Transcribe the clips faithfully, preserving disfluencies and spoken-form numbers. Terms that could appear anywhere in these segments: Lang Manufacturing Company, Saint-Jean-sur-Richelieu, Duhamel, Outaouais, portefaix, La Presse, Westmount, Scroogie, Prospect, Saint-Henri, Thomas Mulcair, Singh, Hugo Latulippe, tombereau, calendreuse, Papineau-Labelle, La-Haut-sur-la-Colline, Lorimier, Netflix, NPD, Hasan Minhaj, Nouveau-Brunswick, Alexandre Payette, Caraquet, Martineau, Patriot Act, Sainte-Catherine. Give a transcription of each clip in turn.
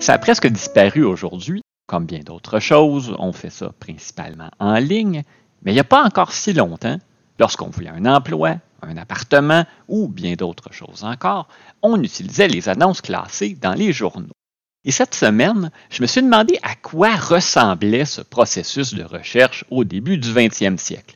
Ça a presque disparu aujourd'hui. Comme bien d'autres choses, on fait ça principalement en ligne, mais il n'y a pas encore si longtemps, lorsqu'on voulait un emploi, un appartement ou bien d'autres choses encore, on utilisait les annonces classées dans les journaux. Et cette semaine, je me suis demandé à quoi ressemblait ce processus de recherche au début du vingtième siècle.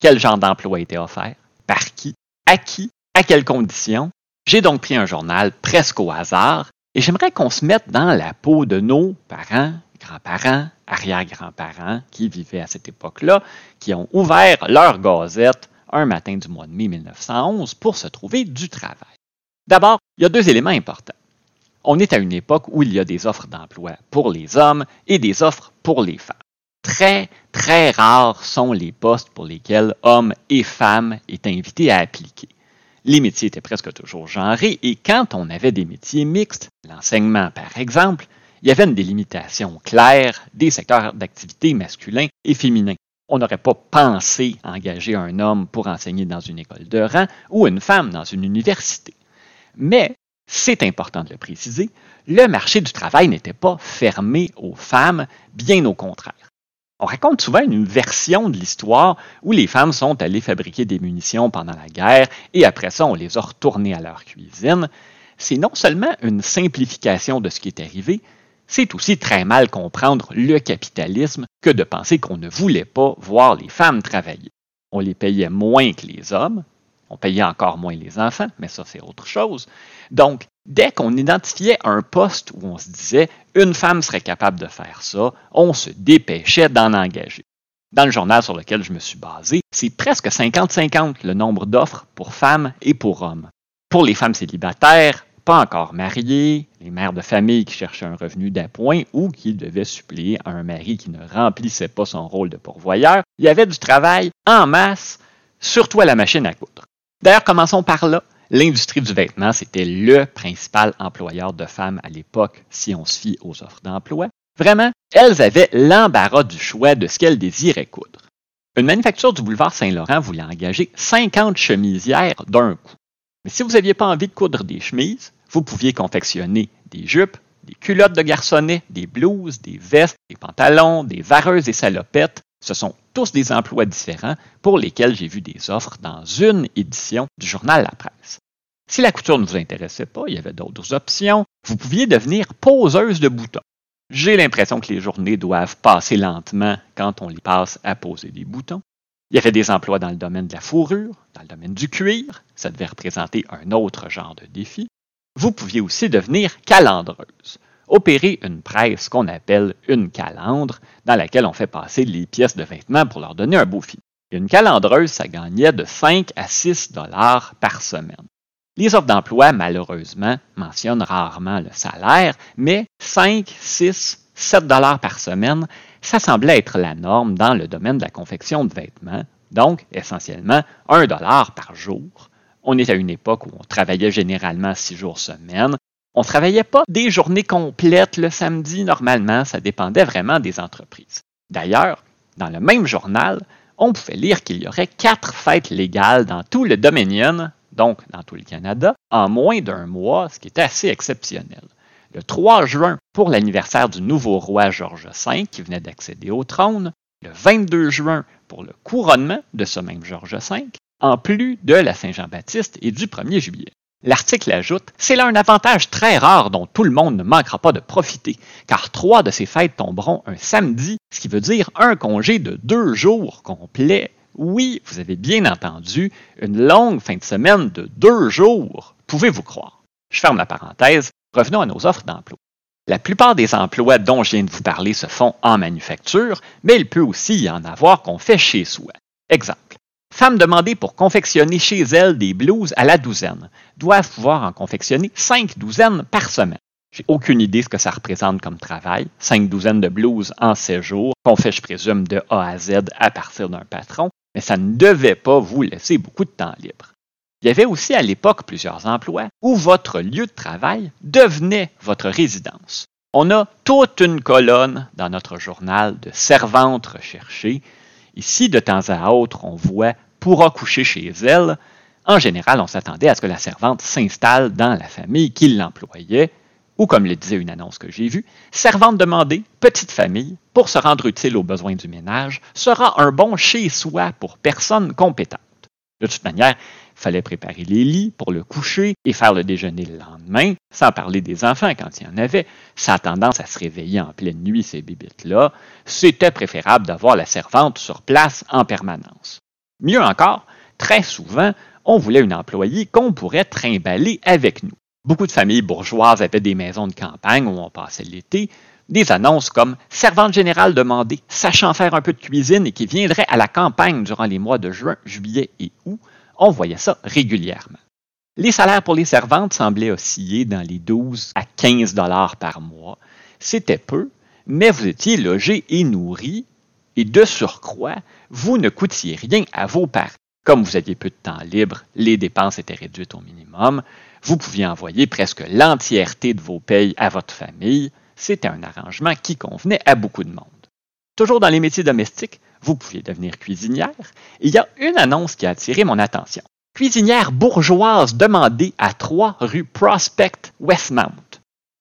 Quel genre d'emploi était offert? Par qui? À qui? À quelles conditions? J'ai donc pris un journal presque au hasard et j'aimerais qu'on se mette dans la peau de nos parents, grands-parents, arrière-grands-parents qui vivaient à cette époque-là, qui ont ouvert leur gazette un matin du mois de mai mille neuf cent onze pour se trouver du travail. D'abord, il y a deux éléments importants. On est à une époque où il y a des offres d'emploi pour les hommes et des offres pour les femmes. Très, très rares sont les postes pour lesquels hommes et femmes étaient invités à appliquer. Les métiers étaient presque toujours genrés et quand on avait des métiers mixtes, l'enseignement par exemple, il y avait une délimitation claire des secteurs d'activité masculins et féminins. On n'aurait pas pensé engager un homme pour enseigner dans une école de rang ou une femme dans une université. Mais, c'est important de le préciser, le marché du travail n'était pas fermé aux femmes, bien au contraire. On raconte souvent une version de l'histoire où les femmes sont allées fabriquer des munitions pendant la guerre et après ça, on les a retournées à leur cuisine. C'est non seulement une simplification de ce qui est arrivé, c'est aussi très mal comprendre le capitalisme que de penser qu'on ne voulait pas voir les femmes travailler. On les payait moins que les hommes. On payait encore moins les enfants, mais ça, c'est autre chose. Donc, dès qu'on identifiait un poste où on se disait « une femme serait capable de faire ça », on se dépêchait d'en engager. Dans le journal sur lequel je me suis basé, c'est presque cinquante cinquante le nombre d'offres pour femmes et pour hommes. Pour les femmes célibataires, pas encore mariées, les mères de famille qui cherchaient un revenu d'appoint ou qui devaient suppléer à un mari qui ne remplissait pas son rôle de pourvoyeur, il y avait du travail en masse, surtout à la machine à coudre. D'ailleurs, commençons par là. L'industrie du vêtement, c'était le principal employeur de femmes à l'époque, si on se fie aux offres d'emploi. Vraiment, elles avaient l'embarras du choix de ce qu'elles désiraient coudre. Une manufacture du boulevard Saint-Laurent voulait engager cinquante chemisières d'un coup. Mais si vous n'aviez pas envie de coudre des chemises, vous pouviez confectionner des jupes, des culottes de garçonnet, des blouses, des vestes, des pantalons, des vareuses et salopettes. Ce sont tous des emplois différents pour lesquels j'ai vu des offres dans une édition du journal La Presse. Si la couture ne vous intéressait pas, il y avait d'autres options. Vous pouviez devenir poseuse de boutons. J'ai l'impression que les journées doivent passer lentement quand on les passe à poser des boutons. Il y avait des emplois dans le domaine de la fourrure, dans le domaine du cuir. Ça devait représenter un autre genre de défi. Vous pouviez aussi devenir calendreuse. Opérer une presse qu'on appelle une calandre, dans laquelle on fait passer les pièces de vêtements pour leur donner un beau fil. Et une calendreuse, ça gagnait de cinq à six dollars par semaine. Les offres d'emploi, malheureusement, mentionnent rarement le salaire, mais cinq, six, sept dollars par semaine, ça semblait être la norme dans le domaine de la confection de vêtements, donc essentiellement un dollar par jour. On est à une époque où on travaillait généralement six jours semaine. On ne travaillait pas des journées complètes le samedi, normalement, ça dépendait vraiment des entreprises. D'ailleurs, dans le même journal, on pouvait lire qu'il y aurait quatre fêtes légales dans tout le Dominion, donc dans tout le Canada, en moins d'un mois, ce qui était assez exceptionnel. Le trois juin, pour l'anniversaire du nouveau roi Georges cinq qui venait d'accéder au trône, le vingt-deux juin, pour le couronnement de ce même Georges cinq, en plus de la Saint-Jean-Baptiste et du premier juillet. L'article ajoute « C'est là un avantage très rare dont tout le monde ne manquera pas de profiter, car trois de ces fêtes tomberont un samedi, ce qui veut dire un congé de deux jours complet. Oui, vous avez bien entendu, une longue fin de semaine de deux jours, pouvez-vous croire? » Je ferme la parenthèse, revenons à nos offres d'emploi. La plupart des emplois dont je viens de vous parler se font en manufacture, mais il peut aussi y en avoir qu'on fait chez soi. Exemple. Femmes demandées pour confectionner chez elles des blouses à la douzaine doivent pouvoir en confectionner cinq douzaines par semaine. J'ai aucune idée ce que ça représente comme travail. Cinq douzaines de blouses en sept jours, qu'on fait, je présume, de A à Z à partir d'un patron, mais ça ne devait pas vous laisser beaucoup de temps libre. Il y avait aussi à l'époque plusieurs emplois où votre lieu de travail devenait votre résidence. On a toute une colonne dans notre journal de servantes recherchées. Ici, de temps à autre, on voit « pourra coucher chez elle ». En général, on s'attendait à ce que la servante s'installe dans la famille qui l'employait. ou comme le disait une annonce que j'ai vue, servante demandée, petite famille, pour se rendre utile aux besoins du ménage, sera un bon chez-soi pour personnes compétentes. De toute manière, il fallait préparer les lits pour le coucher et faire le déjeuner le lendemain, sans parler des enfants quand il y en avait. Ça a tendance à se réveiller en pleine nuit, ces bibittes-là. C'était préférable d'avoir la servante sur place en permanence. Mieux encore, très souvent, on voulait une employée qu'on pourrait trimballer avec nous. Beaucoup de familles bourgeoises avaient des maisons de campagne où on passait l'été, des annonces comme « servante générale demandée, sachant faire un peu de cuisine et qui viendrait à la campagne durant les mois de juin, juillet et août », on voyait ça régulièrement. Les salaires pour les servantes semblaient osciller dans les douze à quinze dollars par mois. C'était peu, mais vous étiez logé et nourri, et de surcroît, vous ne coûtiez rien à vos parents. Comme vous aviez peu de temps libre, les dépenses étaient réduites au minimum, vous pouviez envoyer presque l'entièreté de vos payes à votre famille. C'était un arrangement qui convenait à beaucoup de monde. Toujours dans les métiers domestiques, vous pouviez devenir cuisinière. Il y a une annonce qui a attiré mon attention. Cuisinière bourgeoise demandée à trois rue Prospect, Westmount.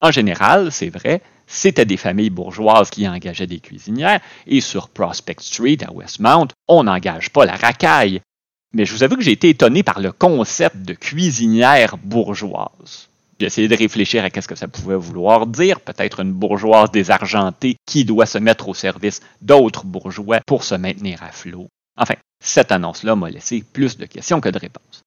En général, c'est vrai, c'était des familles bourgeoises qui engageaient des cuisinières et sur Prospect Street à Westmount, on n'engage pas la racaille. Mais je vous avoue que j'ai été étonné par le concept de cuisinière bourgeoise. J'ai essayé de réfléchir à ce que ça pouvait vouloir dire, peut-être une bourgeoise désargentée qui doit se mettre au service d'autres bourgeois pour se maintenir à flot. Enfin, cette annonce-là m'a laissé plus de questions que de réponses.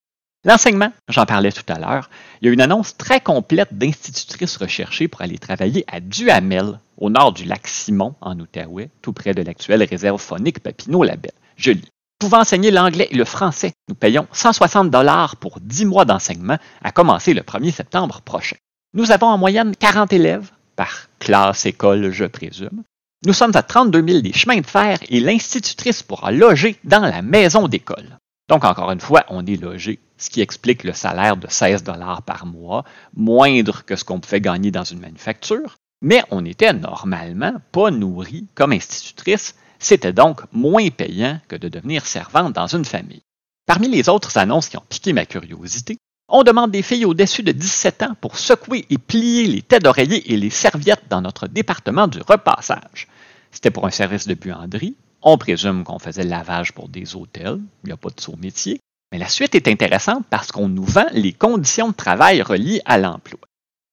L'enseignement, j'en parlais tout à l'heure, il y a une annonce très complète d'institutrice recherchée pour aller travailler à Duhamel, au nord du lac Simon, en Outaouais, tout près de l'actuelle réserve faunique Papineau-Labelle. Je lis. Pouvant enseigner l'anglais et le français, nous payons cent soixante dollars pour dix mois d'enseignement à commencer le premier septembre prochain. Nous avons en moyenne quarante élèves, par classe école je présume. Nous sommes à trente-deux mille des chemins de fer et l'institutrice pourra loger dans la maison d'école. Donc encore une fois, on est logé, ce qui explique le salaire de seize dollars par mois, moindre que ce qu'on pouvait gagner dans une manufacture, mais on n'était normalement pas nourri comme institutrice. C'était donc moins payant que de devenir servante dans une famille. Parmi les autres annonces qui ont piqué ma curiosité, on demande des filles au-dessus de dix-sept ans pour secouer et plier les têtes d'oreiller et les serviettes dans notre département du repassage. C'était pour un service de buanderie. On présume qu'on faisait le lavage pour des hôtels. Il n'y a pas de saut métier. Mais la suite est intéressante parce qu'on nous vend les conditions de travail reliées à l'emploi.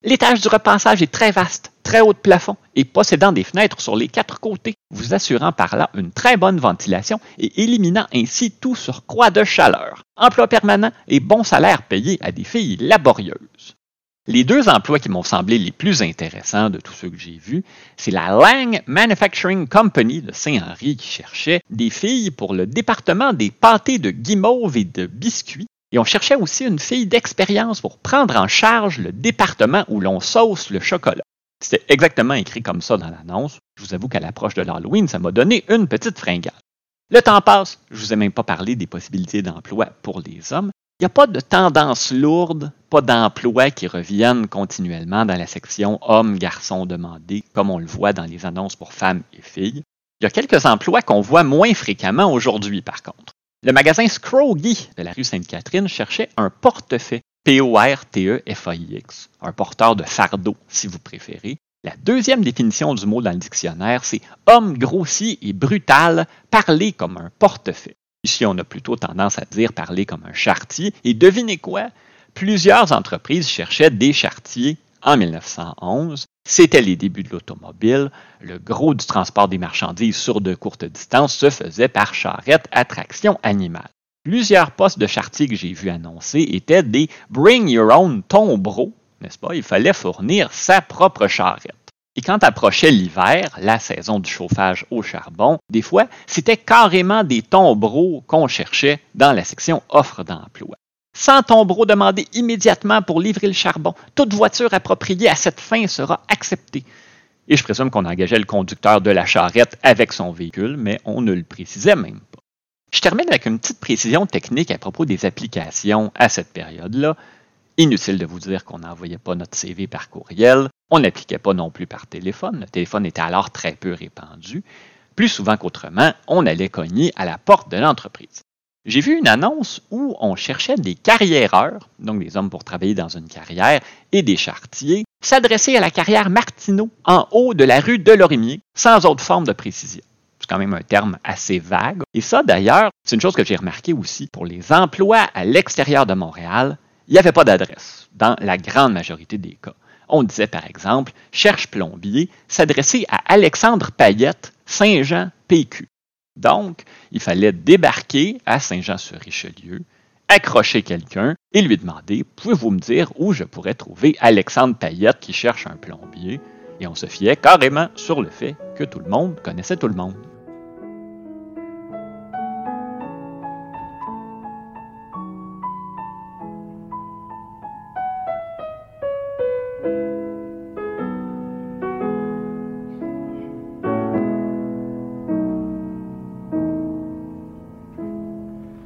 L'étage du repassage est très vaste, très haut de plafond et possédant des fenêtres sur les quatre côtés, vous assurant par là une très bonne ventilation et éliminant ainsi tout surcroît de chaleur. Emploi permanent et bon salaire payé à des filles laborieuses. Les deux emplois qui m'ont semblé les plus intéressants de tous ceux que j'ai vus, c'est la Lang Manufacturing Company de Saint-Henri qui cherchait des filles pour le département des pâtés de guimauve et de biscuits. Et on cherchait aussi une fille d'expérience pour prendre en charge le département où l'on sauce le chocolat. C'était exactement écrit comme ça dans l'annonce. Je vous avoue qu'à l'approche de l'Halloween, ça m'a donné une petite fringale. Le temps passe. Je ne vous ai même pas parlé des possibilités d'emploi pour les hommes. Il n'y a pas de tendance lourde, pas d'emplois qui reviennent continuellement dans la section hommes-garçons demandés, comme on le voit dans les annonces pour femmes et filles. Il y a quelques emplois qu'on voit moins fréquemment aujourd'hui, par contre. Le magasin Scroogie de la rue Sainte-Catherine cherchait un portefaix, P O R T E F A I X, un porteur de fardeau, si vous préférez. La deuxième définition du mot dans le dictionnaire, c'est « homme grossier et brutal, parler comme un portefaix ». Ici, on a plutôt tendance à dire « parler comme un charretier ». Et devinez quoi? Plusieurs entreprises cherchaient des charretiers en mille neuf cent onze. C'était les débuts de l'automobile. Le gros du transport des marchandises sur de courtes distances se faisait par charrette à traction animale. Plusieurs postes de charretier que j'ai vus annoncés étaient des « bring your own tombereau », n'est-ce pas? Il fallait fournir sa propre charrette. Et quand approchait l'hiver, la saison du chauffage au charbon, des fois, c'était carrément des tombereaux qu'on cherchait dans la section « offre d'emploi ». Sans tombereau demandé immédiatement pour livrer le charbon, toute voiture appropriée à cette fin sera acceptée. Et je présume qu'on engageait le conducteur de la charrette avec son véhicule, mais on ne le précisait même pas. Je termine avec une petite précision technique à propos des applications à cette période-là. Inutile de vous dire qu'on n'envoyait pas notre C V par courriel, on n'appliquait pas non plus par téléphone, le téléphone était alors très peu répandu. Plus souvent qu'autrement, on allait cogner à la porte de l'entreprise. J'ai vu une annonce où on cherchait des carriéreurs, donc des hommes pour travailler dans une carrière, et des charretiers, s'adresser à la carrière Martineau en haut de la rue de Lorimier, sans autre forme de précision. C'est quand même un terme assez vague. Et ça, d'ailleurs, c'est une chose que j'ai remarquée aussi. Pour les emplois à l'extérieur de Montréal, il n'y avait pas d'adresse, dans la grande majorité des cas. On disait, par exemple, « Cherche plombier », s'adresser à Alexandre Payette, Saint-Jean, P Q. Donc, il fallait débarquer à Saint-Jean-sur-Richelieu, accrocher quelqu'un et lui demander « Pouvez-vous me dire où je pourrais trouver Alexandre Payette qui cherche un plombier ?» Et on se fiait carrément sur le fait que tout le monde connaissait tout le monde.